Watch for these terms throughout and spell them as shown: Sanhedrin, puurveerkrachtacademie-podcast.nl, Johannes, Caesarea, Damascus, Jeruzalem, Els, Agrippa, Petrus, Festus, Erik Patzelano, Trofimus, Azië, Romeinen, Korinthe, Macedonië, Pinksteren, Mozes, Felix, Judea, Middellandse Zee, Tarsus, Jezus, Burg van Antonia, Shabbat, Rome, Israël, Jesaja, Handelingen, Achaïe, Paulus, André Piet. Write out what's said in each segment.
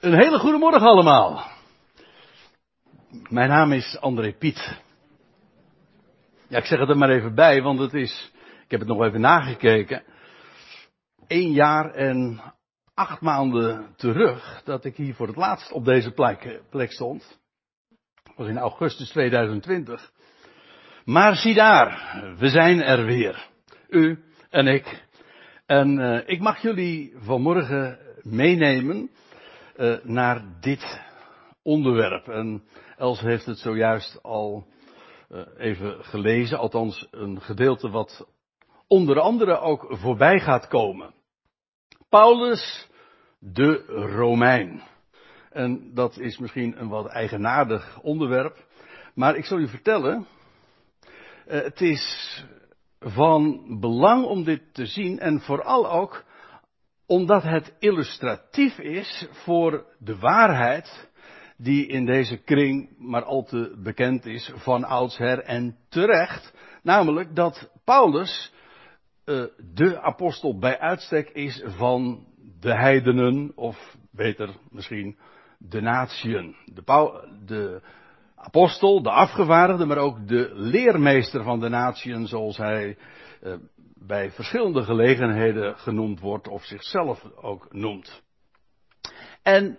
Een hele goede morgen allemaal. Mijn naam is André Piet. Ja, ik zeg het er maar even bij, want het is... Ik heb het nog even nagekeken. 1 jaar en 8 maanden terug dat ik hier voor het laatst op deze plek stond. Dat was in augustus 2020. Maar zie daar, we zijn er weer. U en ik. En ik mag jullie vanmorgen meenemen... naar dit onderwerp. En Els heeft het zojuist al even gelezen. Althans een gedeelte wat onder andere ook voorbij gaat komen. Paulus de Romein. En dat is misschien een wat eigenaardig onderwerp. Maar ik zal u vertellen. Het is van belang om dit te zien. En vooral ook omdat het illustratief is voor de waarheid die in deze kring maar al te bekend is van oudsher en terecht. Namelijk dat Paulus de apostel bij uitstek is van de heidenen of beter misschien de natieën. De apostel, de afgevaardigde, maar ook de leermeester van de natieën zoals hij... bij verschillende gelegenheden genoemd wordt of zichzelf ook noemt. En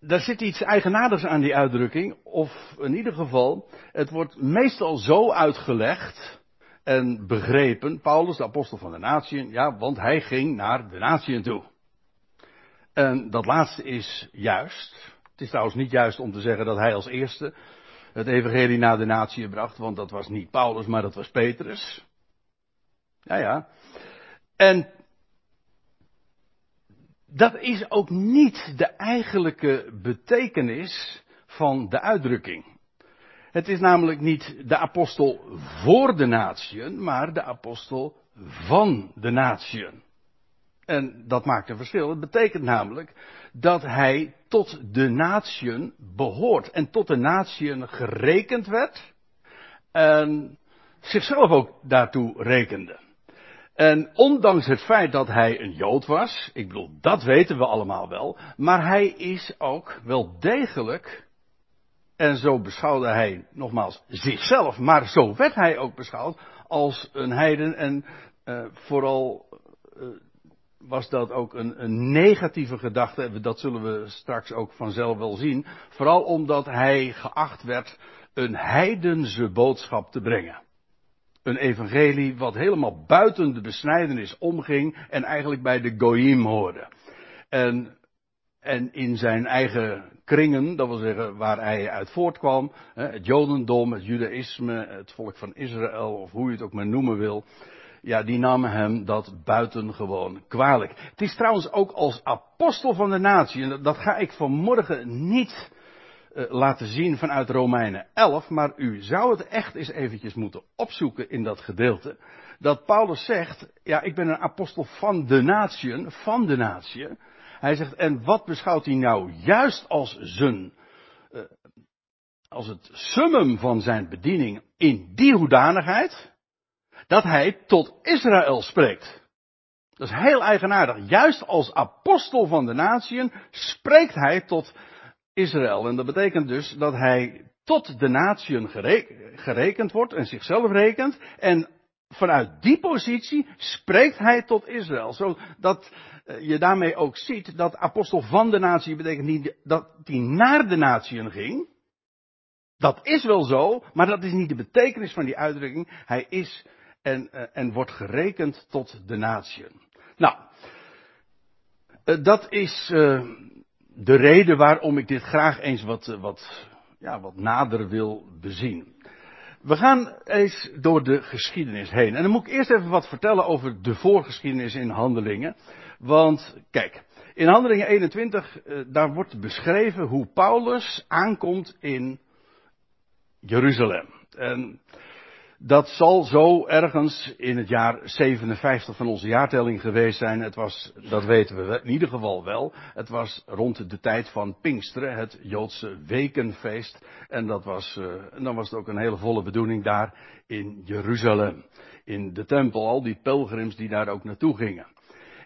daar zit iets eigenaardigs aan die uitdrukking, of in ieder geval, het wordt meestal zo uitgelegd en begrepen, Paulus, de apostel van de natieën, ja, want hij ging naar de natieën toe. En dat laatste is juist. Het is trouwens niet juist om te zeggen dat hij als eerste het evangelie naar de natieën bracht, want dat was niet Paulus, maar dat was Petrus. Ja. En dat is ook niet de eigenlijke betekenis van de uitdrukking. Het is namelijk niet de apostel voor de natieën, maar de apostel van de natieën. En dat maakt een verschil. Het betekent namelijk dat hij tot de natieën behoort en tot de natieën gerekend werd en zichzelf ook daartoe rekende. En ondanks het feit dat hij een Jood was, ik bedoel, dat weten we allemaal wel, maar hij is ook wel degelijk, en zo beschouwde hij nogmaals zichzelf, maar zo werd hij ook beschouwd als een heiden en vooral was dat ook een negatieve gedachte, dat zullen we straks ook vanzelf wel zien, vooral omdat hij geacht werd een heidense boodschap te brengen. Een evangelie wat helemaal buiten de besnijdenis omging en eigenlijk bij de goïm hoorde. En in zijn eigen kringen, dat wil zeggen waar hij uit voortkwam, het jodendom, het judaïsme, het volk van Israël of hoe je het ook maar noemen wil, ja, die namen hem dat buitengewoon kwalijk. Het is trouwens ook als apostel van de natie, en dat ga ik vanmorgen niet laten zien vanuit Romeinen 11, maar u zou het echt eens eventjes moeten opzoeken in dat gedeelte, dat Paulus zegt, ja, ik ben een apostel van de natieën, van de natie. Hij zegt, en wat beschouwt hij nou juist als als het summum van zijn bediening in die hoedanigheid, dat hij tot Israël spreekt. Dat is heel eigenaardig. Juist als apostel van de natieën spreekt hij tot Israël. En dat betekent dus dat hij tot de natieën gerekend wordt en zichzelf rekent. En vanuit die positie spreekt hij tot Israël. Zodat je daarmee ook ziet dat apostel van de natie betekent niet dat hij naar de natieën ging. Dat is wel zo, maar dat is niet de betekenis van die uitdrukking. Hij is en wordt gerekend tot de natieën. Nou, dat is... de reden waarom ik dit graag eens wat nader wil bezien. We gaan eens door de geschiedenis heen. En dan moet ik eerst even wat vertellen over de voorgeschiedenis in Handelingen. Want, kijk, in Handelingen 21, daar wordt beschreven hoe Paulus aankomt in Jeruzalem. En dat zal zo ergens in het jaar 57 van onze jaartelling geweest zijn. Het was, dat weten we in ieder geval wel, het was rond de tijd van Pinksteren, het Joodse wekenfeest. En dat was, en dan was het ook een hele volle bedoeling daar in Jeruzalem. In de tempel, al die pelgrims die daar ook naartoe gingen.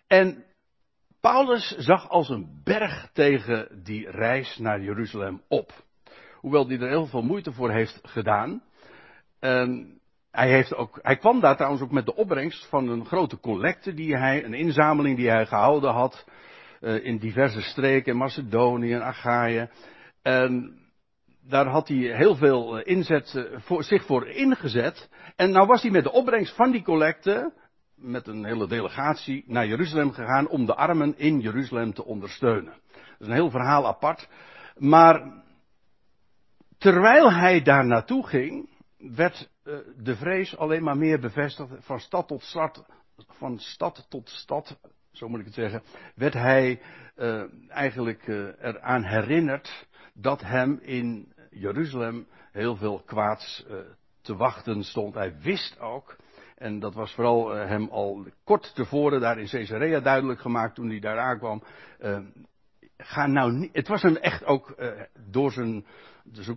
En Paulus zag als een berg tegen die reis naar Jeruzalem op. Hoewel hij er heel veel moeite voor heeft gedaan. Hij kwam daar trouwens ook met de opbrengst van een grote collecte een inzameling die hij gehouden had. In diverse streken, Macedonië, Achaïe. En daar had hij heel veel inzet voor ingezet. En nou was hij met de opbrengst van die collecte, met een hele delegatie, naar Jeruzalem gegaan om de armen in Jeruzalem te ondersteunen. Dat is een heel verhaal apart. Maar terwijl hij daar naartoe ging, werd de vrees alleen maar meer bevestigd. Van stad tot stad, zo moet ik het zeggen, werd hij eigenlijk eraan herinnerd dat hem in Jeruzalem heel veel kwaads te wachten stond. Hij wist ook, en dat was vooral hem al kort tevoren daar in Caesarea duidelijk gemaakt toen hij daar aankwam. Ga nou niet, het was hem echt ook door zijn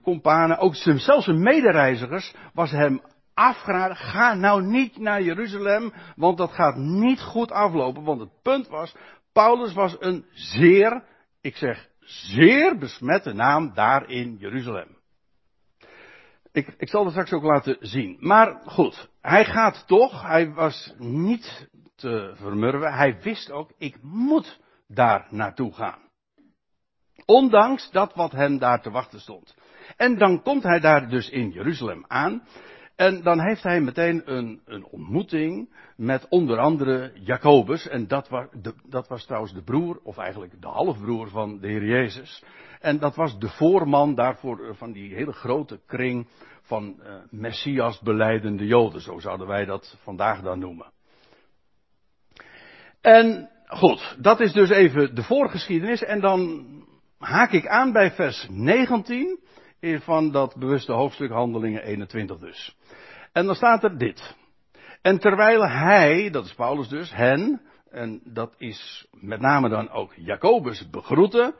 kompanen, ook zelfs zijn medereizigers, was hem afgeraden. Ga nou niet naar Jeruzalem, want dat gaat niet goed aflopen. Want het punt was, Paulus was een zeer besmette naam daar in Jeruzalem. Ik zal dat straks ook laten zien. Maar goed, hij gaat toch. Hij was niet te vermurwen. Hij wist ook, ik moet daar naartoe gaan. Ondanks dat wat hem daar te wachten stond. En dan komt hij daar dus in Jeruzalem aan. En dan heeft hij meteen een ontmoeting met onder andere Jacobus. En dat was trouwens de broer, of eigenlijk de halfbroer van de Heer Jezus. En dat was de voorman daarvoor van die hele grote kring van Messias belijdende Joden. Zo zouden wij dat vandaag dan noemen. En goed, dat is dus even de voorgeschiedenis. En dan haak ik aan bij vers 19 van dat bewuste hoofdstuk Handelingen 21 dus. En dan staat er dit. En terwijl hij, dat is Paulus dus, hen, en dat is met name dan ook Jacobus, begroette.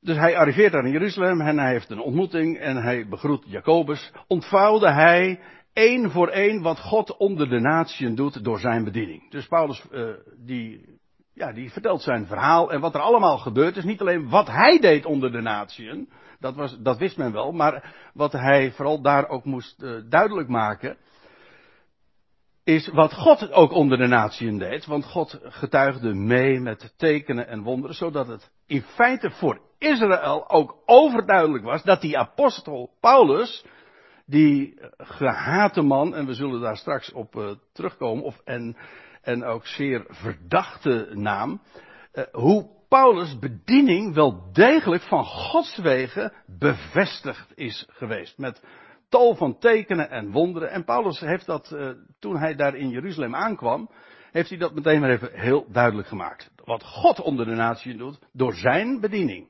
Dus hij arriveert daar in Jeruzalem en hij heeft een ontmoeting en hij begroet Jacobus. Ontvouwde hij één voor één wat God onder de natieën doet door zijn bediening. Dus Paulus die vertelt zijn verhaal en wat er allemaal gebeurd is. Niet alleen wat hij deed onder de natieën, dat wist men wel, maar wat hij vooral daar ook moest duidelijk maken, is wat God ook onder de natieën deed. Want God getuigde mee met tekenen en wonderen, zodat het in feite voor Israël ook overduidelijk was dat die apostel Paulus, die gehate man, en we zullen daar straks op terugkomen, en ook zeer verdachte naam, hoe Paulus' bediening wel degelijk van Gods wegen bevestigd is geweest. Met tal van tekenen en wonderen. En Paulus heeft dat, toen hij daar in Jeruzalem aankwam, heeft hij dat meteen maar even heel duidelijk gemaakt. Wat God onder de natie doet, door zijn bediening.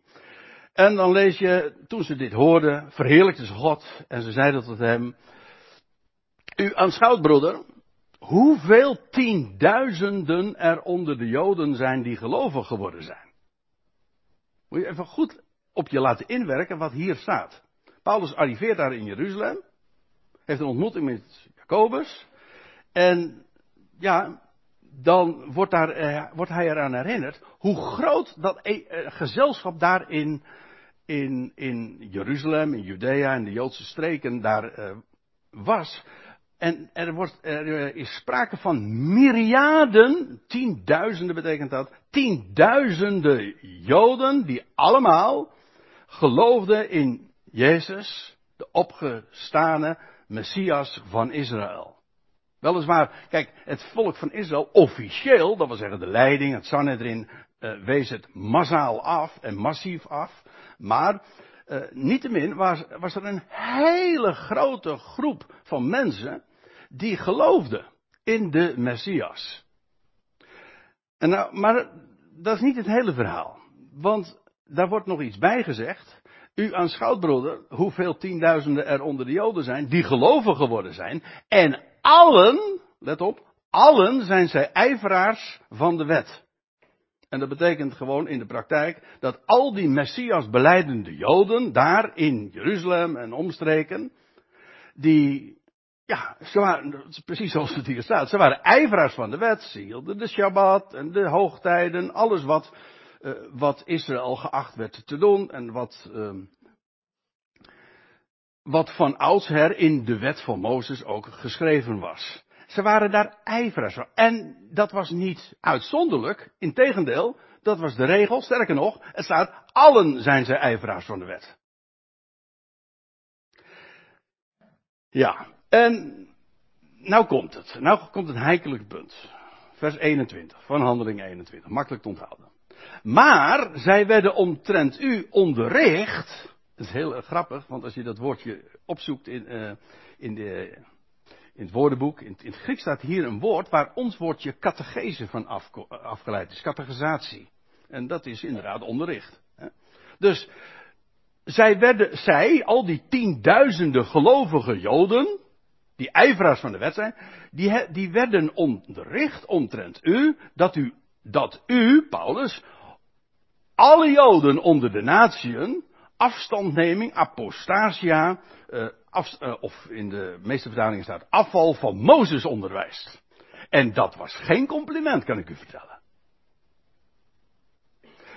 En dan lees je, toen ze dit hoorden, verheerlijkten ze God en ze zeiden tot hem: U aanschouwt, broeder, hoeveel tienduizenden er onder de Joden zijn die gelovig geworden zijn. Moet je even goed op je laten inwerken wat hier staat. Paulus arriveert daar in Jeruzalem, heeft een ontmoeting met Jacobus, en ja, dan wordt hij eraan herinnerd hoe groot dat gezelschap daar in Jeruzalem, in Judea, in de Joodse streken daar was. En er is sprake van myriaden, tienduizenden betekent dat, tienduizenden Joden die allemaal geloofden in Jezus, de opgestane Messias van Israël. Weliswaar, kijk, het volk van Israël officieel, dat wil zeggen de leiding, het Sanhedrin, wees het massaal af en massief af, maar niettemin was er een hele grote groep van mensen die geloofden in de Messias. En nou, maar dat is niet het hele verhaal. Want daar wordt nog iets bij gezegd. U aanschouwt, broeder, hoeveel tienduizenden er onder de Joden zijn die gelovig geworden zijn. En allen, let op, allen zijn zij ijveraars van de wet. En dat betekent gewoon in de praktijk dat al die Messias belijdende Joden daar in Jeruzalem en omstreken, die Ja, ze waren, precies zoals het hier staat, ze waren ijveraars van de wet, ze hielden de Shabbat en de hoogtijden, alles wat Israël geacht werd te doen en wat van oudsher in de wet van Mozes ook geschreven was. Ze waren daar ijveraars van. En dat was niet uitzonderlijk, integendeel, dat was de regel, sterker nog, het staat, allen zijn ze ijveraars van de wet. Ja, en nou komt het heikelijke punt. Vers 21, van Handelingen 21, makkelijk te onthouden. Maar zij werden omtrent u onderricht. Dat is heel erg grappig, want als je dat woordje opzoekt in het woordenboek, in het Grieks staat hier een woord waar ons woordje catechese van afgeleid is, catechisatie. En dat is inderdaad onderricht. Hè? Dus zij, al die tienduizenden gelovige Joden, die ijveraars van de wet zijn, die werden onderricht omtrent u, dat u, Paulus, alle Joden onder de natieën, afstandneming, apostasia, of in de meeste vertalingen staat afval van Mozes onderwijst. En dat was geen compliment, kan ik u vertellen.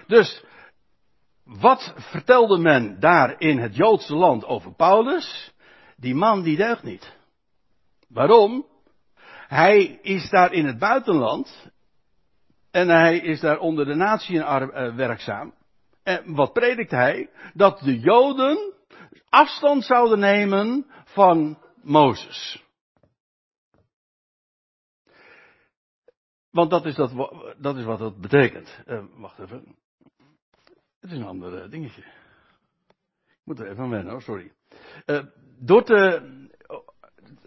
Dus, wat vertelde men daar in het Joodse land over Paulus? Die man die deugt niet. Waarom? Hij is daar in het buitenland en hij is daar onder de natieën werkzaam. En wat predikt hij? Dat de Joden afstand zouden nemen van Mozes. Want dat is wat dat betekent. Wacht even. Het is een ander dingetje. Ik moet er even aan wennen hoor, sorry.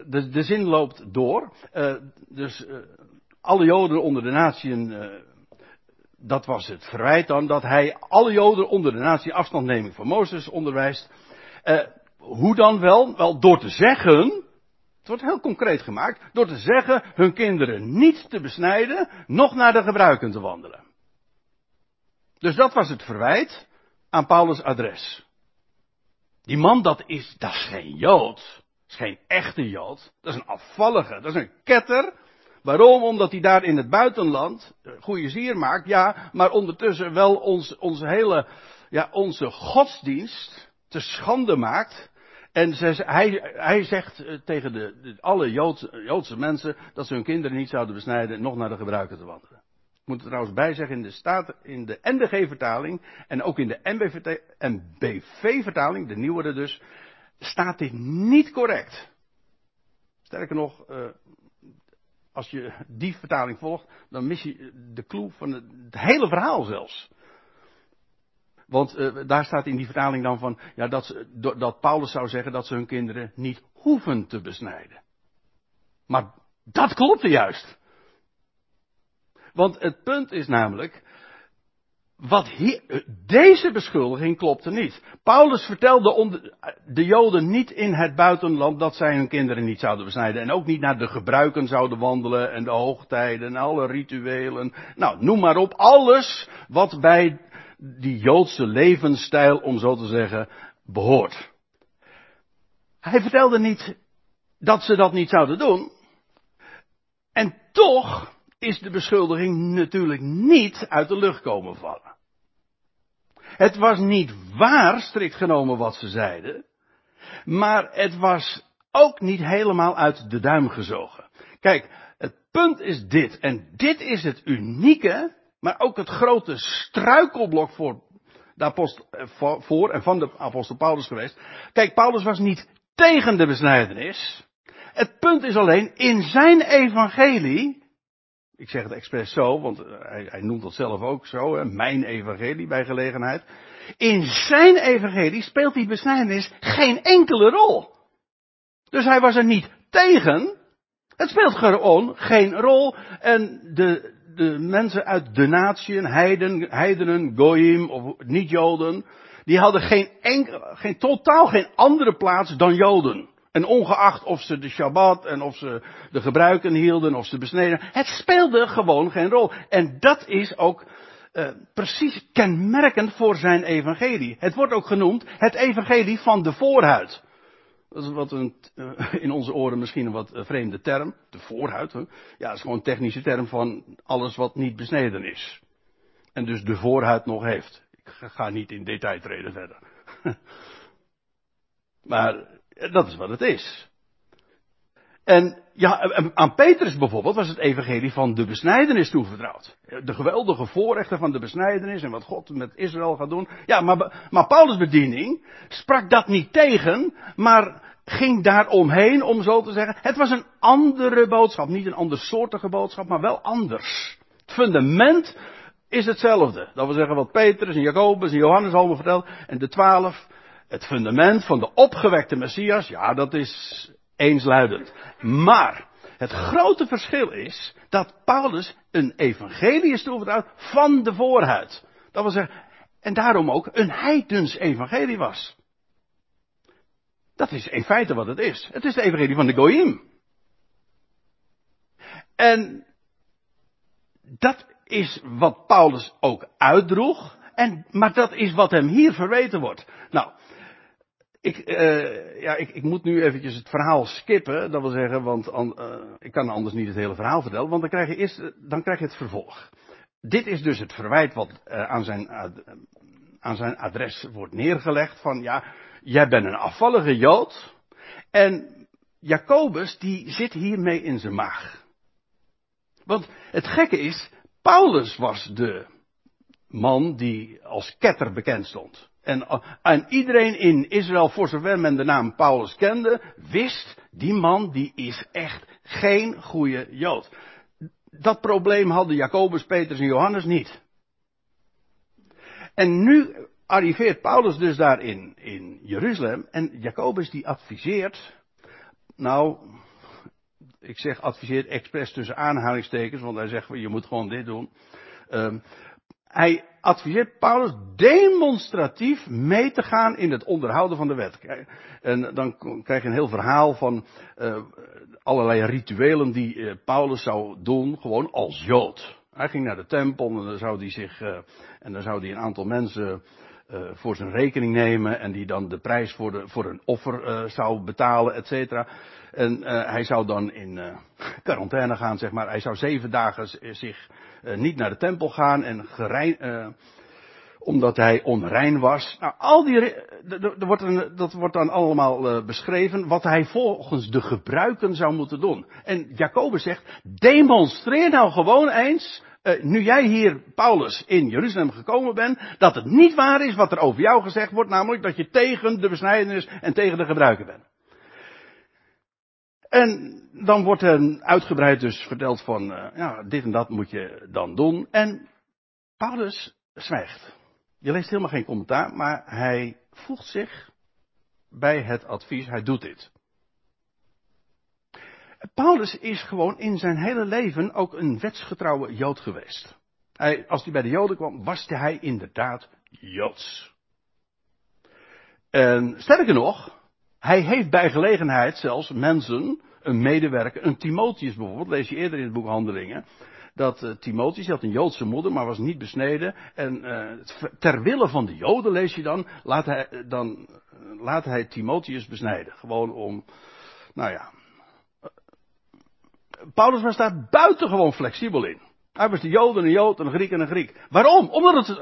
De zin loopt door. Dus alle Joden onder de natieën. Dat was het verwijt dan, dat hij alle Joden onder de natie afstandneming van Mozes onderwijst. Hoe dan wel? Wel door te zeggen, het wordt heel concreet gemaakt, door te zeggen hun kinderen niet te besnijden, noch naar de gebruiken te wandelen. Dus dat was het verwijt aan Paulus' adres. Die man, dat is geen Jood. Dat is geen echte Jood. Dat is een afvallige, dat is een ketter. Waarom? Omdat hij daar in het buitenland goede zier maakt, ja, maar ondertussen wel onze godsdienst te schande maakt. En hij zegt tegen alle Joodse mensen dat ze hun kinderen niet zouden besnijden, nog naar de gebruiken te wandelen. Ik moet er trouwens bij zeggen, in de NDG-vertaling en ook in de MBV-vertaling, de nieuwere dus, staat dit niet correct. Sterker nog, als je die vertaling volgt, dan mis je de clue van het hele verhaal zelfs. Want daar staat in die vertaling dan van, ja, dat Paulus zou zeggen dat ze hun kinderen niet hoeven te besnijden. Maar dat klopte juist. Want het punt is namelijk, deze beschuldiging klopte niet. Paulus vertelde de Joden niet in het buitenland dat zij hun kinderen niet zouden besnijden. En ook niet naar de gebruiken zouden wandelen en de hoogtijden en alle rituelen. Nou, noem maar op, alles wat bij die Joodse levensstijl, om zo te zeggen, behoort. Hij vertelde niet dat ze dat niet zouden doen. En toch is de beschuldiging natuurlijk niet uit de lucht komen vallen. Het was niet waar, strikt genomen, wat ze zeiden. Maar het was ook niet helemaal uit de duim gezogen. Kijk, het punt is dit. En dit is het unieke, maar ook het grote struikelblok voor en van de apostel Paulus geweest. Kijk, Paulus was niet tegen de besnijdenis. Het punt is alleen, in zijn evangelie... Ik zeg het expres zo, want hij noemt dat zelf ook zo, hè, mijn evangelie bij gelegenheid. In zijn evangelie speelt die besnijdenis geen enkele rol. Dus hij was er niet tegen. Het speelt gewoon geen rol. En de mensen uit de natieën, heidenen, goyim of niet-Joden, die hadden totaal geen andere plaats dan Joden. En ongeacht of ze de Shabbat en of ze de gebruiken hielden, of ze besneden. Het speelde gewoon geen rol. En dat is ook precies kenmerkend voor zijn evangelie. Het wordt ook genoemd het evangelie van de voorhuid. Dat is wat in onze oren misschien een wat vreemde term. De voorhuid. Hè? Ja, dat is gewoon een technische term van alles wat niet besneden is. En dus de voorhuid nog heeft. Ik ga niet in detail treden verder. Maar dat is wat het is. En ja, aan Petrus bijvoorbeeld was het evangelie van de besnijdenis toevertrouwd. De geweldige voorrechten van de besnijdenis en wat God met Israël gaat doen. Ja, maar Paulus' bediening sprak dat niet tegen, maar ging daar omheen, om zo te zeggen. Het was een andere boodschap, niet een andersoortige boodschap, maar wel anders. Het fundament is hetzelfde. Dat wil zeggen wat Petrus en Jacobus en Johannes allemaal verteld en de 12. Het fundament van de opgewekte Messias, ja, dat is eensluidend. Maar het grote verschil is dat Paulus een evangelie is toevertrouwd van de voorhuid. Dat wil zeggen, en daarom ook een heidens evangelie was. Dat is in feite wat het is. Het is de evangelie van de Goïm. En dat is wat Paulus ook uitdroeg. Maar dat is wat hem hier verweten wordt. Nou, ik moet nu eventjes het verhaal skippen. Dat wil zeggen, want ik kan anders niet het hele verhaal vertellen. Want dan krijg je eerst het vervolg. Dit is dus het verwijt wat aan zijn adres wordt neergelegd. Van ja, jij bent een afvallige Jood. En Jacobus die zit hiermee in zijn maag. Want het gekke is, Paulus was de man die als ketter bekend stond. En iedereen in Israël, voor zover men de naam Paulus kende, wist, die man die is echt geen goede Jood. Dat probleem hadden Jacobus, Petrus en Johannes niet. En nu arriveert Paulus dus daar in Jeruzalem en Jacobus die adviseert, nou, ik zeg adviseert expres tussen aanhalingstekens, want hij zegt, je moet gewoon dit doen. Hij adviseert Paulus demonstratief mee te gaan in het onderhouden van de wet. En dan krijg je een heel verhaal van allerlei rituelen die Paulus zou doen, gewoon als Jood. Hij ging naar de tempel en dan zou hij een aantal mensen voor zijn rekening nemen en die dan de prijs voor een offer zou betalen, et cetera. En hij zou dan in quarantaine gaan, zeg maar. Hij zou 7 dagen zich niet naar de tempel gaan en omdat hij onrein was. Nou, dat wordt dan allemaal beschreven wat hij volgens de gebruiken zou moeten doen. En Jacobus zegt, demonstreer nou gewoon eens, nu jij hier, Paulus, in Jeruzalem gekomen bent, dat het niet waar is wat er over jou gezegd wordt, namelijk dat je tegen de besnijdenis en tegen de gebruiken bent. En dan wordt er uitgebreid dus verteld van, dit en dat moet je dan doen. En Paulus zwijgt. Je leest helemaal geen commentaar, maar hij voegt zich bij het advies, hij doet dit. Paulus is gewoon in zijn hele leven ook een wetsgetrouwe Jood geweest. Als hij bij de Joden kwam, was hij inderdaad Joods. En sterker nog, hij heeft bij gelegenheid zelfs mensen, een medewerker, een Timotheus bijvoorbeeld, lees je eerder in het boek Handelingen, dat Timotheus had een Joodse moeder, maar was niet besneden. En ter wille van de Joden, lees je dan, laat hij Timotheus besnijden. Gewoon om, nou ja. Paulus was daar buitengewoon flexibel in. Hij was de Joden, een Jood, een Griek en een Griek. Waarom? Omdat het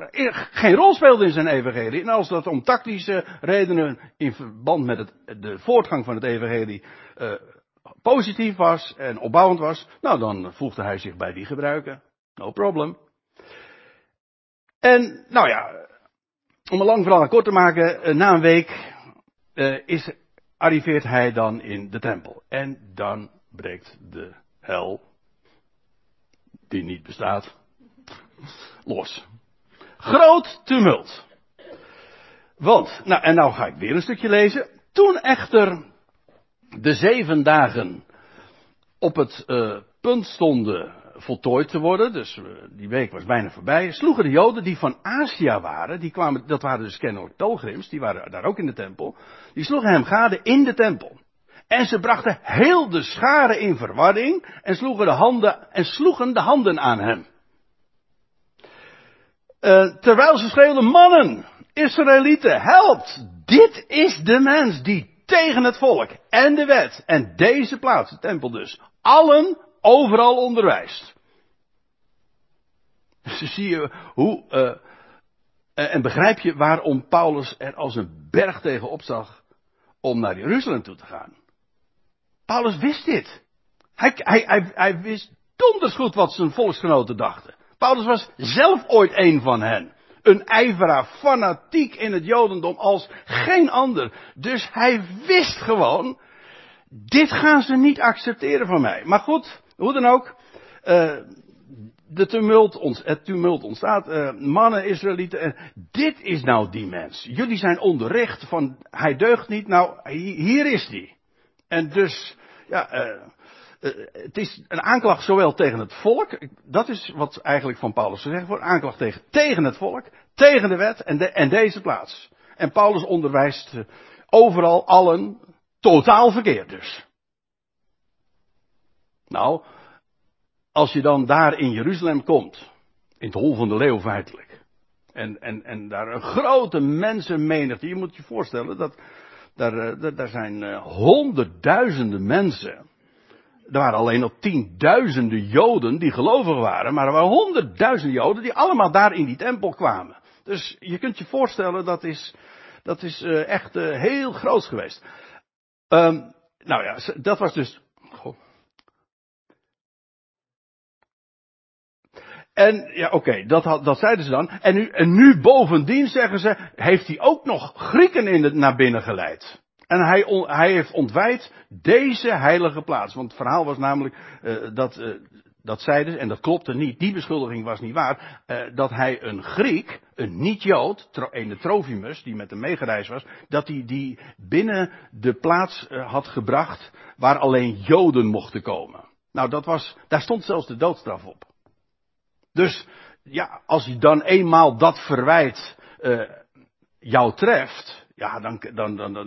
geen rol speelde in zijn evangelie. En als dat om tactische redenen in verband met de voortgang van het evangelie positief was en opbouwend was, nou dan voegde hij zich bij die gebruiken. No problem. En nou ja, om een lang verhaal kort te maken, na een week arriveert hij dan in de tempel. En dan breekt de hel, die niet bestaat, los. Groot tumult. Want, nou ga ik weer een stukje lezen. Toen echter de 7 dagen op het punt stonden voltooid te worden, dus die week was bijna voorbij, sloegen de Joden die van Azië waren, dat waren dus kennelijk pelgrims, die waren daar ook in de tempel, die sloegen hem gade in de tempel. En ze brachten heel de scharen in verwarring en sloegen de handen aan hem. Terwijl ze schreeuwden, mannen, Israëlieten, helpt, dit is de mens die tegen het volk en de wet en deze plaats, de tempel dus, allen overal onderwijst. Dus zie je hoe, en begrijp je waarom Paulus er als een berg tegen opzag om naar Jeruzalem toe te gaan. Paulus wist dit. Hij wist donders goed wat zijn volksgenoten dachten. Paulus was zelf ooit een van hen. Een ijveraar, fanatiek in het Jodendom als geen ander. Dus hij wist gewoon, dit gaan ze niet accepteren van mij. Maar goed, hoe dan ook, het tumult ontstaat. Mannen, Israëlieten, dit is nou die mens. Jullie zijn onderricht van, hij deugt niet, nou, hier is die. En dus, ja, het is een aanklacht zowel tegen het volk, dat is wat eigenlijk van Paulus gezegd wordt, aanklacht tegen het volk, tegen de wet en deze plaats. En Paulus onderwijst overal allen totaal verkeerd dus. Nou, als je dan daar in Jeruzalem komt, in het hol van de leeuw feitelijk, en daar een grote mensenmenigte, je moet je voorstellen dat daar zijn honderdduizenden mensen. Er waren alleen nog 10.000 Joden die gelovig waren, maar er waren 100.000 Joden die allemaal daar in die tempel kwamen. Dus je kunt je voorstellen, dat is echt heel groot geweest. Nou ja, dat was dus... Goh. En ja, oké, dat zeiden ze dan. En nu bovendien zeggen ze, heeft hij ook nog Grieken naar binnen geleid. En hij heeft ontwijd deze heilige plaats. Want het verhaal was namelijk dat zeiden, en dat klopte niet, die beschuldiging was niet waar, dat hij een Griek, een niet-Jood, een Trofimus, die met hem meegereisd was, dat hij die binnen de plaats had gebracht waar alleen Joden mochten komen. Nou, daar stond zelfs de doodstraf op. Dus ja, als hij dan eenmaal dat verwijt jou treft, ja, dan is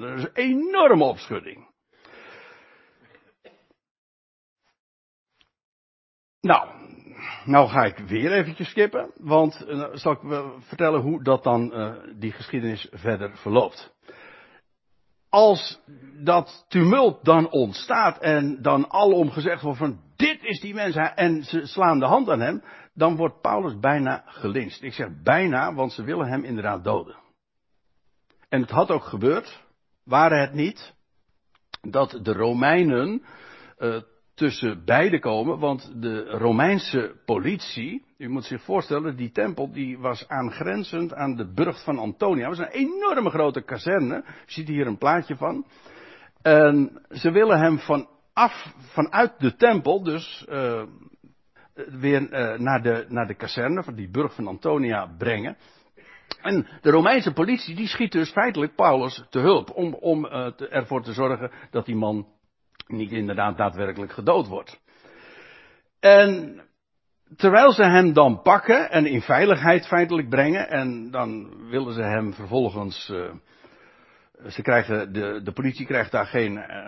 er een enorme opschudding. Nou ga ik weer eventjes skippen, want zal ik vertellen hoe dat dan die geschiedenis verder verloopt. Als dat tumult dan ontstaat en dan alom gezegd wordt van dit is die mens en ze slaan de hand aan hem, dan wordt Paulus bijna gelyncht. Ik zeg bijna, want ze willen hem inderdaad doden. En het had ook gebeurd, waren het niet, dat de Romeinen tussen beiden komen, want de Romeinse politie, u moet zich voorstellen, die tempel die was aangrenzend aan de Burg van Antonia. Dat was een enorme grote kazerne, u ziet hier een plaatje van. En ze willen hem vanuit de tempel, dus weer naar de kazerne van die Burg van Antonia brengen. En de Romeinse politie die schiet dus feitelijk Paulus te hulp om ervoor te zorgen dat die man niet inderdaad daadwerkelijk gedood wordt. En terwijl ze hem dan pakken en in veiligheid feitelijk brengen en dan willen ze hem vervolgens, de politie krijgt daar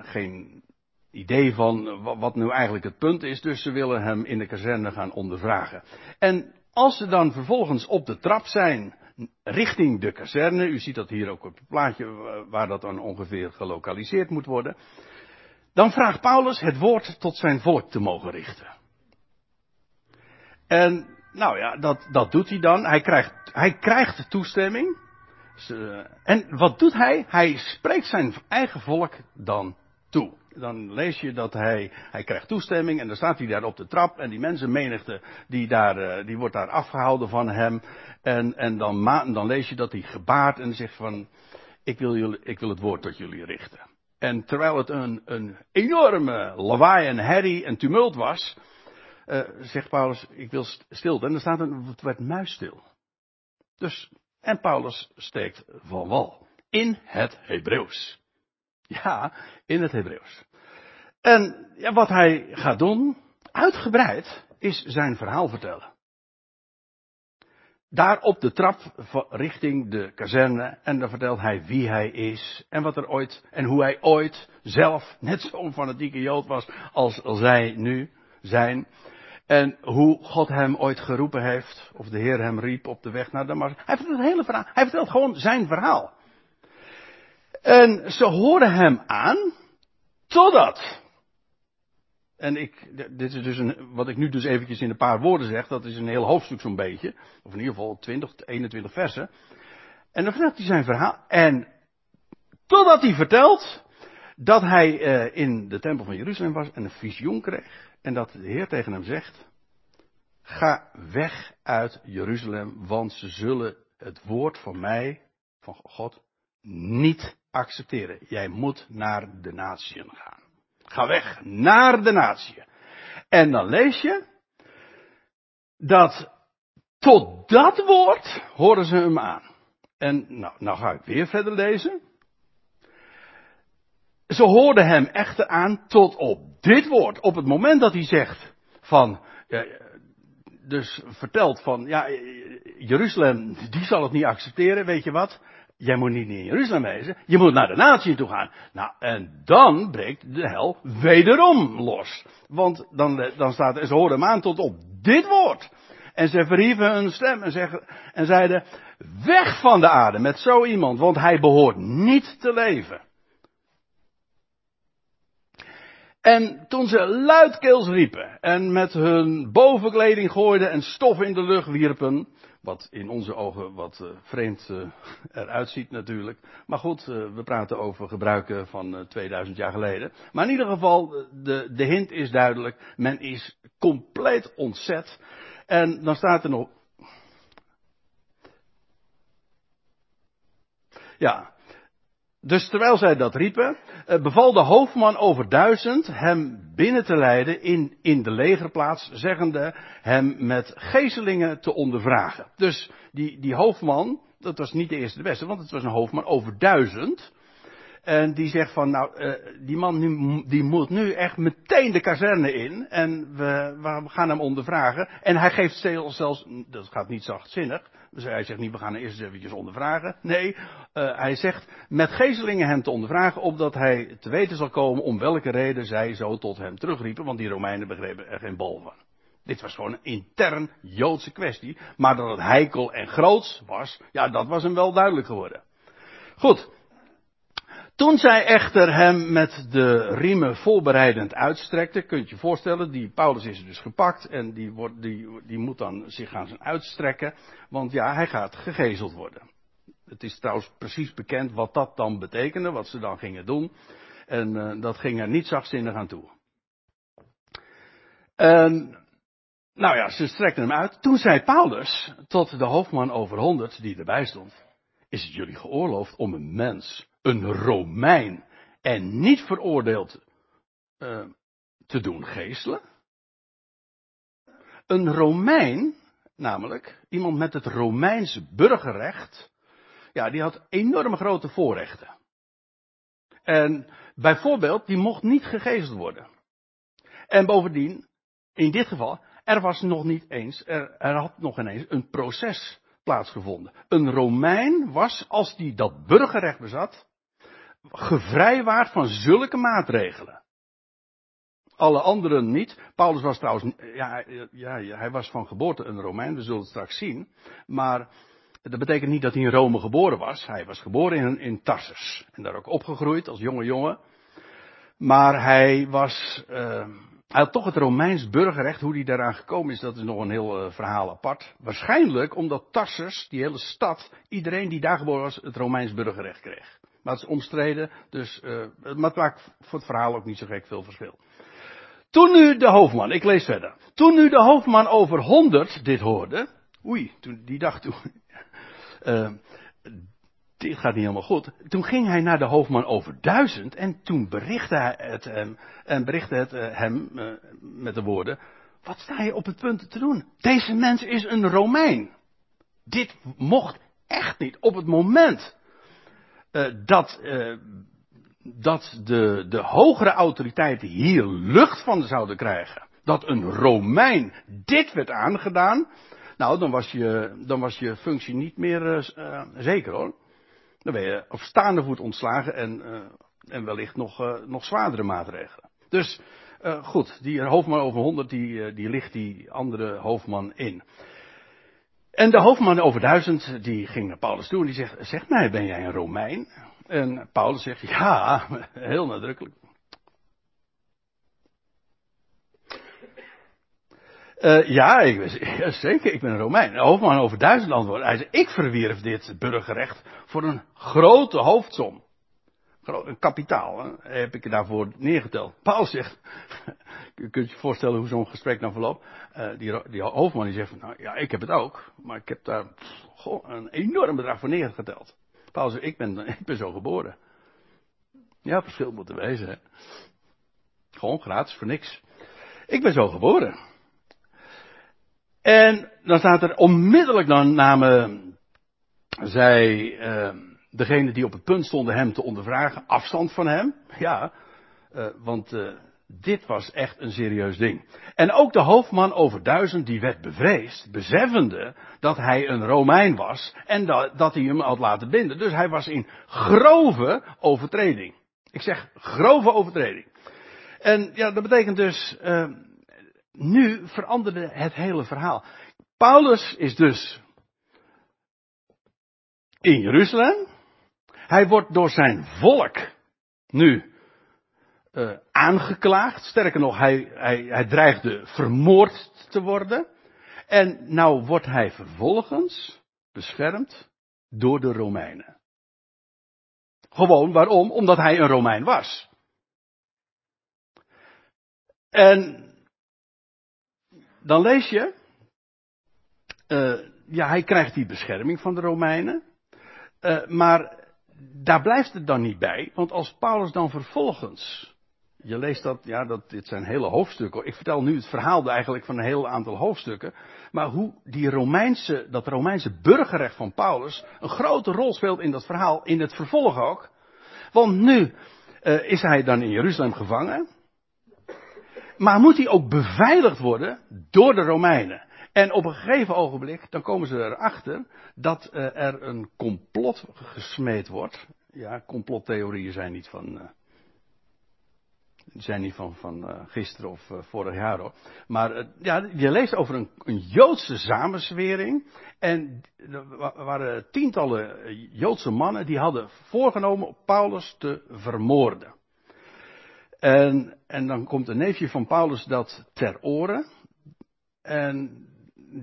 geen idee van wat nu eigenlijk het punt is, dus ze willen hem in de kazerne gaan ondervragen. En als ze dan vervolgens op de trap zijn richting de kazerne, u ziet dat hier ook op het plaatje waar dat dan ongeveer gelokaliseerd moet worden, dan vraagt Paulus het woord tot zijn volk te mogen richten. En nou ja, dat doet hij dan, hij krijgt de toestemming, en wat doet hij? Hij spreekt zijn eigen volk dan toe. Dan lees je dat hij krijgt toestemming en dan staat hij daar op de trap en die mensenmenigte die wordt daar afgehouden van hem en dan lees je dat hij gebaart en zegt van ik wil het woord tot jullie richten. En terwijl het een enorme lawaai en herrie en tumult was, zegt Paulus ik wil stilte en dan staat het werd muisstil. Dus en Paulus steekt van wal in het Hebreeuws. Ja, in het Hebreeuws. En ja, wat hij gaat doen, uitgebreid, is zijn verhaal vertellen. Daar op de trap richting de kazerne en dan vertelt hij wie hij is en wat er ooit en hoe hij ooit zelf net zo'n fanatieke Jood was als zij nu zijn. En hoe God hem ooit geroepen heeft, of de Heer hem riep op de weg naar Damascus. Hij vertelt het hele verhaal. Hij vertelt gewoon zijn verhaal. En ze hoorden hem aan, totdat... En dit is dus wat ik nu dus eventjes in een paar woorden zeg, dat is een heel hoofdstuk zo'n beetje. Of in ieder geval 20, 21 versen. En dan vertelt hij zijn verhaal. En totdat hij vertelt dat hij in de tempel van Jeruzalem was en een visioen kreeg. En dat de Heer tegen hem zegt, ga weg uit Jeruzalem, want ze zullen het woord van mij, van God, niet accepteren. Jij moet naar de natieën gaan. Ga weg naar de natie. En dan lees je dat tot dat woord horen ze hem aan. En nou ga ik weer verder lezen. Ze hoorden hem echter aan tot op dit woord. Op het moment dat hij zegt van, dus vertelt van, ja, Jeruzalem, die zal het niet accepteren, weet je wat? Jij moet niet in Jeruzalem wezen, je moet naar de natie toe gaan. Nou, en dan breekt de hel wederom los. Want dan staat er, ze hoorden hem aan tot op dit woord. En ze verhieven hun stem en zeiden, weg van de aarde met zo iemand, want hij behoort niet te leven. En toen ze luidkeels riepen en met hun bovenkleding gooiden en stof in de lucht wierpen... Wat in onze ogen wat vreemd eruit ziet natuurlijk. Maar goed, we praten over gebruiken van 2000 jaar geleden. Maar in ieder geval, de hint is duidelijk. Men is compleet ontzet. En dan staat er nog... Ja. Dus terwijl zij dat riepen, beval de hoofdman over 1000 hem binnen te leiden in de legerplaats, zeggende hem met geeselingen te ondervragen. Dus die hoofdman, dat was niet de eerste de beste, want het was een hoofdman over 1000. En die zegt van, nou, die man die moet nu echt meteen de kazerne in en we gaan hem ondervragen. En hij geeft zelfs, dat gaat niet zachtzinnig, dus hij zegt niet, we gaan hem eerst eens eventjes ondervragen. Nee, hij zegt met geeselingen hem te ondervragen, opdat hij te weten zal komen om welke reden zij zo tot hem terugriepen, want die Romeinen begrepen er geen bal van. Dit was gewoon een intern Joodse kwestie, maar dat het heikel en groots was, ja, dat was hem wel duidelijk geworden. Goed. Toen zij echter hem met de riemen voorbereidend uitstrekte, kunt je voorstellen, die Paulus is dus gepakt en die moet dan zich gaan uitstrekken, want ja, hij gaat gegezeld worden. Het is trouwens precies bekend wat dat dan betekende, wat ze dan gingen doen, en dat ging er niet zachtzinnig aan toe. En... Nou ja, ze strekten hem uit. Toen zei Paulus tot de hoofdman over 100 die erbij stond, is het jullie geoorloofd om een mens... een Romein en niet veroordeeld te doen geeselen? Een Romein, namelijk, iemand met het Romeinse burgerrecht, ja, die had enorme grote voorrechten. En bijvoorbeeld, die mocht niet gegezeld worden. En bovendien, in dit geval, er had nog ineens een proces plaatsgevonden. Een Romein was, als die dat burgerrecht bezat, gevrijwaard van zulke maatregelen. Alle anderen niet. Paulus was trouwens... Ja, hij was van geboorte een Romein. We zullen het straks zien. Maar dat betekent niet dat hij in Rome geboren was. Hij was geboren in Tarsus. En daar ook opgegroeid als jonge jongen. Maar hij was... Hij had toch het Romeins burgerrecht, hoe die daaraan gekomen is, dat is nog een heel verhaal apart. Waarschijnlijk omdat Tarsus, die hele stad, iedereen die daar geboren was, het Romeins burgerrecht kreeg. Maar het is omstreden, dus maar het maakt voor het verhaal ook niet zo gek veel verschil. Toen nu de hoofdman over 100 dit hoorde, dit gaat niet helemaal goed. Toen ging hij naar de hoofdman over 1000 en toen berichtte hij het hem, met de woorden, wat sta je op het punt te doen? Deze mens is een Romein. Dit mocht echt niet. Op het moment dat de hogere autoriteiten hier lucht van zouden krijgen, dat een Romein dit werd aangedaan, nou, dan was je functie niet meer zeker hoor. Dan ben je op staande voet ontslagen en wellicht nog zwaardere maatregelen. Dus goed, die hoofdman over 100 die ligt die andere hoofdman in. En de hoofdman over 1000 die ging naar Paulus toe en die zegt, zeg mij, ben jij een Romein? En Paulus zegt, ja, heel nadrukkelijk. Ja, zeker, ik ben een Romein. Hoofdman over 1000 antwoorden. Hij zei, ik verwierf dit burgerrecht voor een grote hoofdsom. Een kapitaal, hè? Heb ik daarvoor neergeteld. Paulus zegt, je kunt je voorstellen hoe zo'n gesprek dan verloopt. Die hoofdman die zegt, van, nou ja, ik heb het ook. Maar ik heb daar een enorm bedrag voor neergeteld. Paulus zegt, ik ben zo geboren. Ja, verschil moet er wezen, hè. Gewoon gratis, voor niks. Ik ben zo geboren. En dan staat er onmiddellijk dan namen zij... Degene die op het punt stonden hem te ondervragen, afstand van hem. Ja, want dit was echt een serieus ding. En ook de hoofdman over 1000 die werd bevreesd, beseffende dat hij een Romein was en dat hij hem had laten binden. Dus hij was in grove overtreding. Ik zeg grove overtreding. En ja, dat betekent dus, nu veranderde het hele verhaal. Paulus is dus in Jeruzalem. Hij wordt door zijn volk nu aangeklaagd. Sterker nog, hij dreigde vermoord te worden. En nou wordt hij vervolgens beschermd door de Romeinen. Gewoon, waarom? Omdat hij een Romein was. En dan lees je, hij krijgt die bescherming van de Romeinen. Maar... Daar blijft het dan niet bij, want als Paulus dan vervolgens, je leest dat, dit zijn hele hoofdstukken. Ik vertel nu het verhaal eigenlijk van een heel aantal hoofdstukken, maar hoe dat Romeinse burgerrecht van Paulus een grote rol speelt in dat verhaal, in het vervolg ook. Want nu is hij dan in Jeruzalem gevangen, maar moet hij ook beveiligd worden door de Romeinen. En op een gegeven ogenblik, dan komen ze erachter dat er een complot gesmeed wordt. Ja, complottheorieën zijn niet van gisteren of vorig jaar hoor. Maar je leest over een Joodse samenzwering. En er waren tientallen Joodse mannen die hadden voorgenomen Paulus te vermoorden. En dan komt een neefje van Paulus dat ter oren. En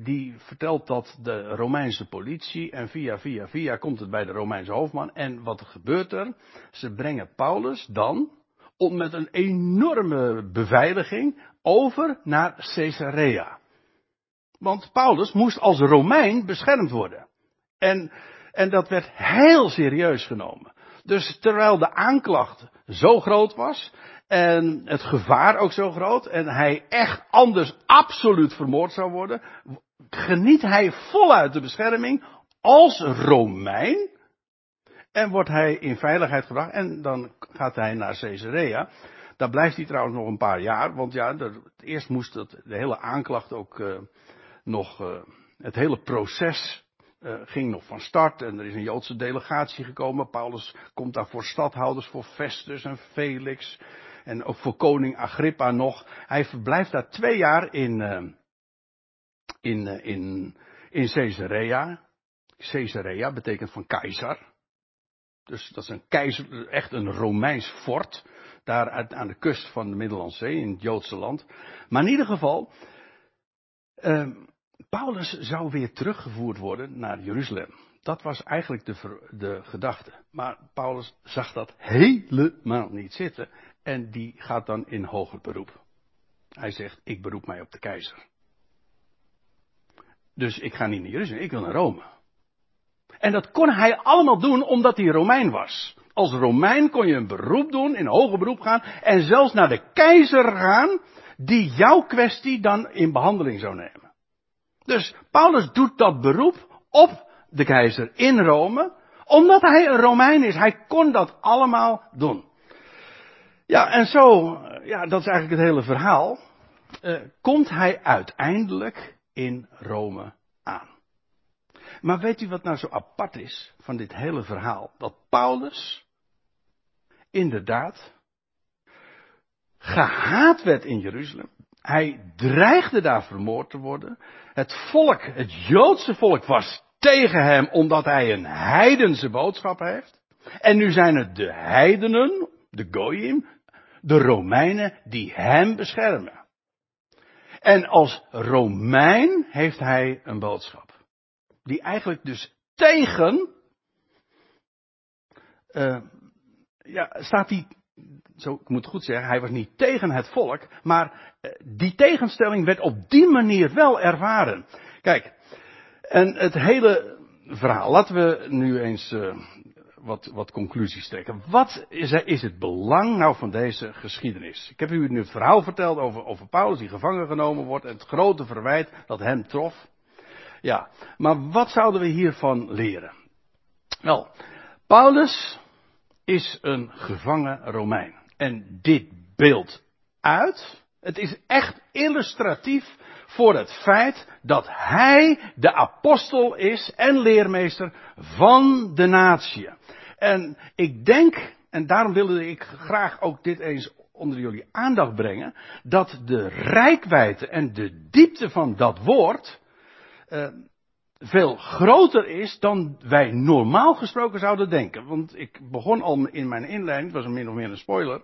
die vertelt dat de Romeinse politie, en via komt het bij de Romeinse hoofdman. En wat gebeurt er? Ze brengen Paulus dan, met een enorme beveiliging, over naar Caesarea. Want Paulus moest als Romein beschermd worden. En dat werd heel serieus genomen. Dus terwijl de aanklacht zo groot was, en het gevaar ook zo groot, en hij echt anders absoluut vermoord zou worden, geniet hij voluit de bescherming als Romein. En wordt hij in veiligheid gebracht. En dan gaat hij naar Caesarea. Daar blijft hij trouwens nog een paar jaar. Want eerst moest de hele aanklacht ook nog... Het hele proces ging nog van start. En er is een Joodse delegatie gekomen. Paulus komt daar voor stadhouders, voor Festus en Felix... En ook voor koning Agrippa nog. Hij verblijft daar 2 jaar in Caesarea. Caesarea betekent van keizer. Dus dat is een keizer, echt een Romeins fort. Daar aan de kust van de Middellandse Zee, in het Joodse land. Maar in ieder geval, Paulus zou weer teruggevoerd worden naar Jeruzalem. Dat was eigenlijk de gedachte. Maar Paulus zag dat helemaal niet zitten. En die gaat dan in hoger beroep. Hij zegt, ik beroep mij op de keizer. Dus ik ga niet naar Jeruzalem, ik wil naar Rome. En dat kon hij allemaal doen omdat hij Romein was. Als Romein kon je een beroep doen, in hoger beroep gaan. En zelfs naar de keizer gaan, die jouw kwestie dan in behandeling zou nemen. Dus Paulus doet dat beroep op de keizer in Rome, omdat hij een Romein is. Hij kon dat allemaal doen. Ja, en zo, dat is eigenlijk het hele verhaal, komt hij uiteindelijk in Rome aan. Maar weet u wat nou zo apart is van dit hele verhaal? Dat Paulus inderdaad gehaat werd in Jeruzalem. Hij dreigde daar vermoord te worden. Het Joodse volk was tegen hem omdat hij een heidense boodschap heeft. En nu zijn het de heidenen, de Goïm, de Romeinen die hem beschermen. En als Romein heeft hij een boodschap. Die eigenlijk dus tegen... staat die... Zo, ik moet het goed zeggen, hij was niet tegen het volk, maar die tegenstelling werd op die manier wel ervaren. Kijk, en het hele verhaal, laten we nu eens wat conclusies trekken. Wat is het belang nou van deze geschiedenis? Ik heb u nu het verhaal verteld over Paulus die gevangen genomen wordt en het grote verwijt dat hem trof. Ja, maar wat zouden we hiervan leren? Wel, Paulus is een gevangen Romein. En dit beeld uit, het is echt illustratief voor het feit dat hij de apostel is en leermeester van de natie. En ik denk, en daarom wilde ik graag ook dit eens onder jullie aandacht brengen, dat de reikwijdte en de diepte van dat woord veel groter is dan wij normaal gesproken zouden denken. Want ik begon al in mijn inleiding, het was een min of meer een spoiler,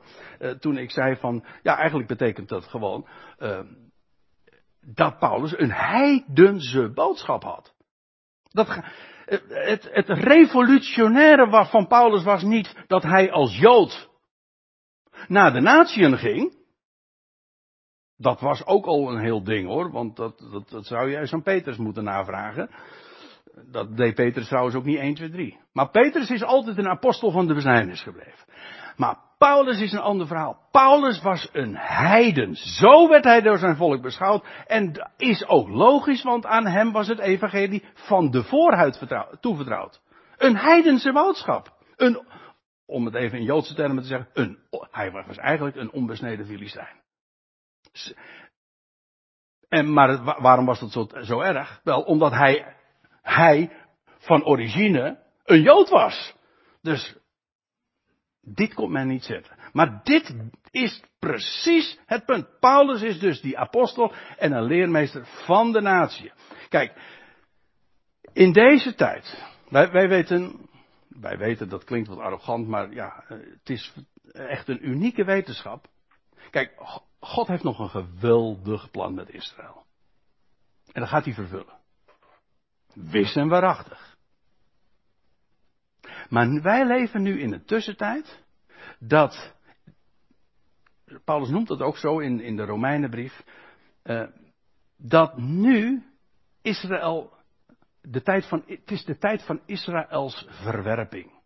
toen ik zei van, ja eigenlijk betekent dat gewoon dat Paulus een heidense boodschap had. Het revolutionaire van Paulus was niet dat hij als Jood naar de natieën ging. Dat was ook al een heel ding hoor, want dat zou je aan Petrus moeten navragen. Dat deed Petrus trouwens ook niet 1, 2, 3. Maar Petrus is altijd een apostel van de besnijdenis gebleven. Maar Paulus is een ander verhaal. Paulus was een heiden. Zo werd hij door zijn volk beschouwd. En dat is ook logisch, want aan hem was het evangelie van de voorhuid toevertrouwd. Een heidense boodschap. Om het even in Joodse termen te zeggen, hij was eigenlijk een onbesneden Filistijn. Maar waarom was dat zo erg? Wel, omdat hij van origine een Jood was. Dus dit kon men niet zetten. Maar dit is precies het punt. Paulus is dus die apostel en een leermeester van de natie. Kijk, in deze tijd, wij weten dat klinkt wat arrogant, maar ja, het is echt een unieke wetenschap. Kijk, God heeft nog een geweldig plan met Israël. En dat gaat hij vervullen. Wis en waarachtig. Maar wij leven nu in de tussentijd dat, Paulus noemt dat ook zo in de Romeinenbrief, dat nu Israël, het is de tijd van Israëls verwerping.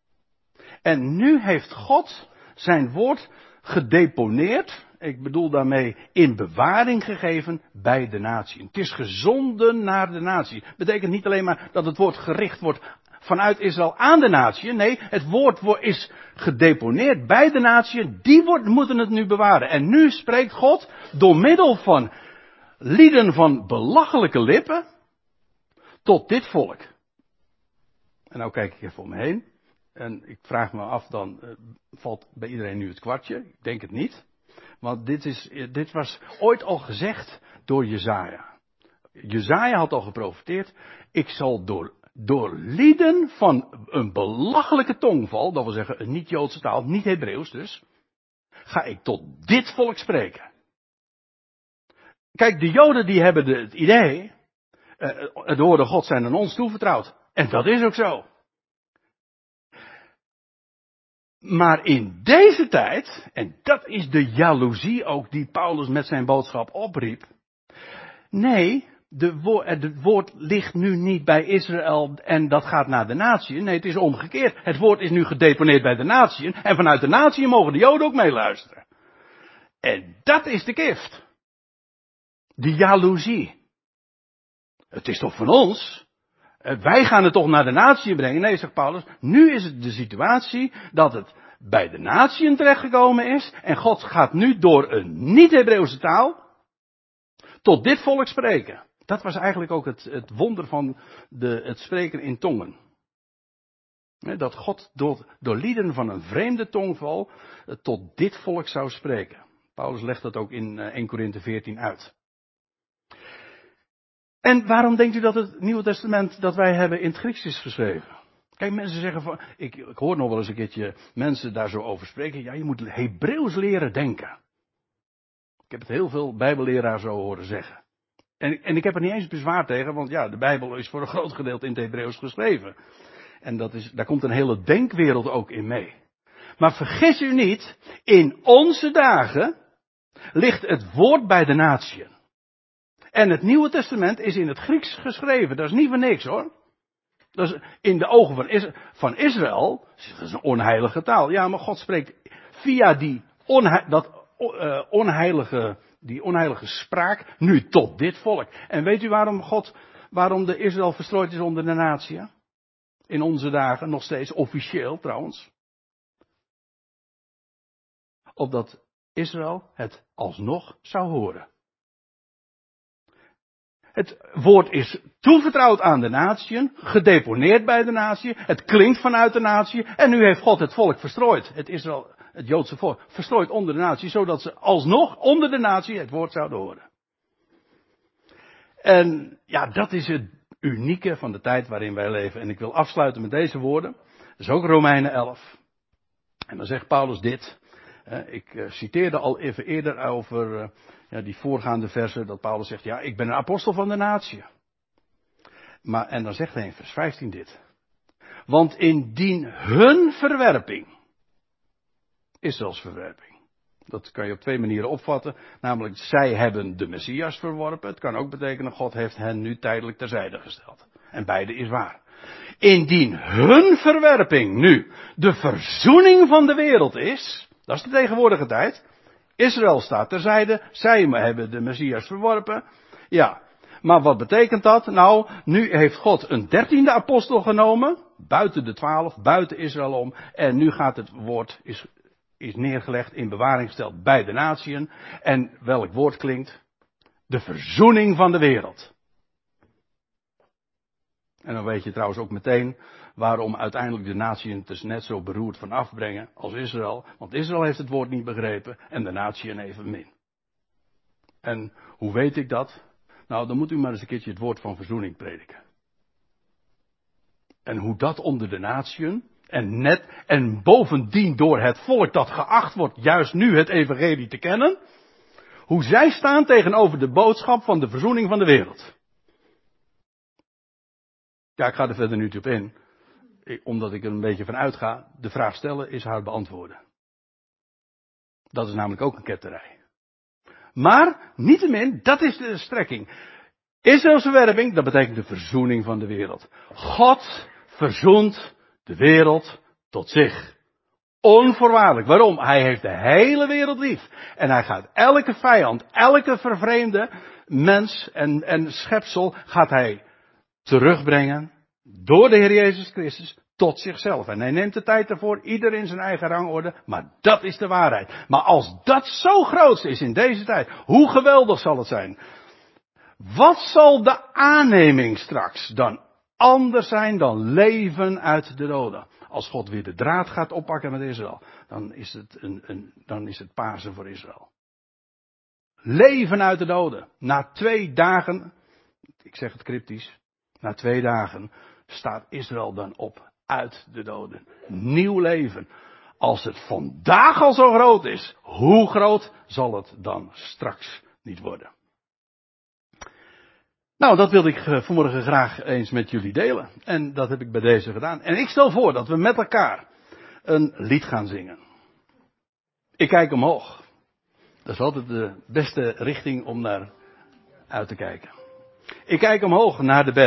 En nu heeft God zijn woord gedeponeerd, ik bedoel daarmee in bewaring gegeven bij de natie. Het is gezonden naar de natie. Betekent niet alleen maar dat het woord gericht wordt vanuit Israël aan de natie. Nee, het woord is gedeponeerd bij de natie. Die moeten het nu bewaren. En nu spreekt God door middel van lieden van belachelijke lippen tot dit volk. En nou kijk ik even om me heen. En ik vraag me af, dan valt bij iedereen nu het kwartje. Ik denk het niet. Want dit was ooit al gezegd door Jesaja. Jesaja had al geprofeteerd. Ik zal door lieden van een belachelijke tongval, dat wil zeggen een niet-Joodse taal, niet Hebreeuws dus, ga ik tot dit volk spreken. Kijk, de Joden die hebben het idee, het woorden God zijn aan ons toevertrouwd. En dat is ook zo. Maar in deze tijd, en dat is de jaloezie ook die Paulus met zijn boodschap opriep. Nee, het woord ligt nu niet bij Israël en dat gaat naar de natie. Nee, het is omgekeerd. Het woord is nu gedeponeerd bij de natie en vanuit de natie mogen de Joden ook meeluisteren. En dat is de gift. De jaloezie. Het is toch van ons? Wij gaan het toch naar de natieën brengen? Nee, zegt Paulus, nu is het de situatie dat het bij de natieën terechtgekomen is. En God gaat nu door een niet-Hebreeuwse taal tot dit volk spreken. Dat was eigenlijk ook het wonder van het spreken in tongen. Dat God door lieden van een vreemde tongval tot dit volk zou spreken. Paulus legt dat ook in 1 Korinthe 14 uit. En waarom denkt u dat het Nieuwe Testament dat wij hebben in het Grieks is geschreven? Kijk, mensen zeggen van, ik hoor nog wel eens een keertje mensen daar zo over spreken. Ja, je moet Hebreeuws leren denken. Ik heb het heel veel bijbelleraar zo horen zeggen. En ik heb er niet eens bezwaar tegen, want ja, de Bijbel is voor een groot gedeelte in het Hebreeuws geschreven. En daar komt een hele denkwereld ook in mee. Maar vergis u niet, in onze dagen ligt het woord bij de natie. En het Nieuwe Testament is in het Grieks geschreven. Dat is niet voor niks hoor. Dat is in de ogen van Israël, dat is een onheilige taal. Ja, maar God spreekt via die onheilige spraak nu tot dit volk. En weet u waarom de Israël verstrooid is onder de natie? In onze dagen, nog steeds officieel trouwens. Opdat Israël het alsnog zou horen. Het woord is toevertrouwd aan de natieën, gedeponeerd bij de natieën, het klinkt vanuit de natieën en nu heeft God het volk verstrooid, het Joodse volk, verstrooid onder de natie, zodat ze alsnog onder de natie het woord zouden horen. En ja, dat is het unieke van de tijd waarin wij leven. En ik wil afsluiten met deze woorden, dat is ook Romeinen 11. En dan zegt Paulus dit. Ik citeerde al even eerder over die voorgaande versen dat Paulus zegt, ja, ik ben een apostel van de natie. Maar, en dan zegt hij in vers 15 dit. Want indien hun verwerping, Israëls verwerping. Dat kan je op twee manieren opvatten. Namelijk, zij hebben de Messias verworpen. Het kan ook betekenen, God heeft hen nu tijdelijk terzijde gesteld. En beide is waar. Indien hun verwerping nu de verzoening van de wereld is. Dat is de tegenwoordige tijd. Israël staat terzijde. Zij hebben de Messias verworpen. Ja, maar wat betekent dat? Nou, nu heeft God een 13e apostel genomen. Buiten de 12, buiten Israël om. En nu gaat het woord, is neergelegd, in bewaring gesteld bij de natieën. En welk woord klinkt? De verzoening van de wereld. En dan weet je trouwens ook meteen waarom uiteindelijk de natieën het dus net zo beroerd van afbrengen als Israël. Want Israël heeft het woord niet begrepen en de natieën evenmin. En hoe weet ik dat? Nou, dan moet u maar eens een keertje het woord van verzoening prediken. En hoe dat onder de natieën en bovendien door het volk dat geacht wordt juist nu het evangelie te kennen. Hoe zij staan tegenover de boodschap van de verzoening van de wereld. Ja, ik ga er verder niet op in. Omdat ik er een beetje van uitga. De vraag stellen is haar beantwoorden. Dat is namelijk ook een ketterij. Maar, niettemin, dat is de strekking. Israëlse werving, dat betekent de verzoening van de wereld. God verzoent de wereld tot zich. Onvoorwaardelijk. Waarom? Hij heeft de hele wereld lief. En hij gaat elke vijand, elke vervreemde mens en schepsel gaat hij terugbrengen door de Heer Jezus Christus tot zichzelf. En hij neemt de tijd ervoor, ieder in zijn eigen rangorde, maar dat is de waarheid. Maar als dat zo groot is in deze tijd, hoe geweldig zal het zijn? Wat zal de aanneming straks dan anders zijn dan leven uit de doden? Als God weer de draad gaat oppakken met Israël, dan is het Pasen voor Israël. Leven uit de doden. Na 2 dagen, ik zeg het cryptisch, na 2 dagen staat Israël dan op uit de doden. Nieuw leven. Als het vandaag al zo groot is, hoe groot zal het dan straks niet worden? Nou, dat wilde ik vanmorgen graag eens met jullie delen. En dat heb ik bij deze gedaan. En ik stel voor dat we met elkaar een lied gaan zingen. Ik kijk omhoog. Dat is altijd de beste richting om naar uit te kijken. Ik kijk omhoog naar de berg.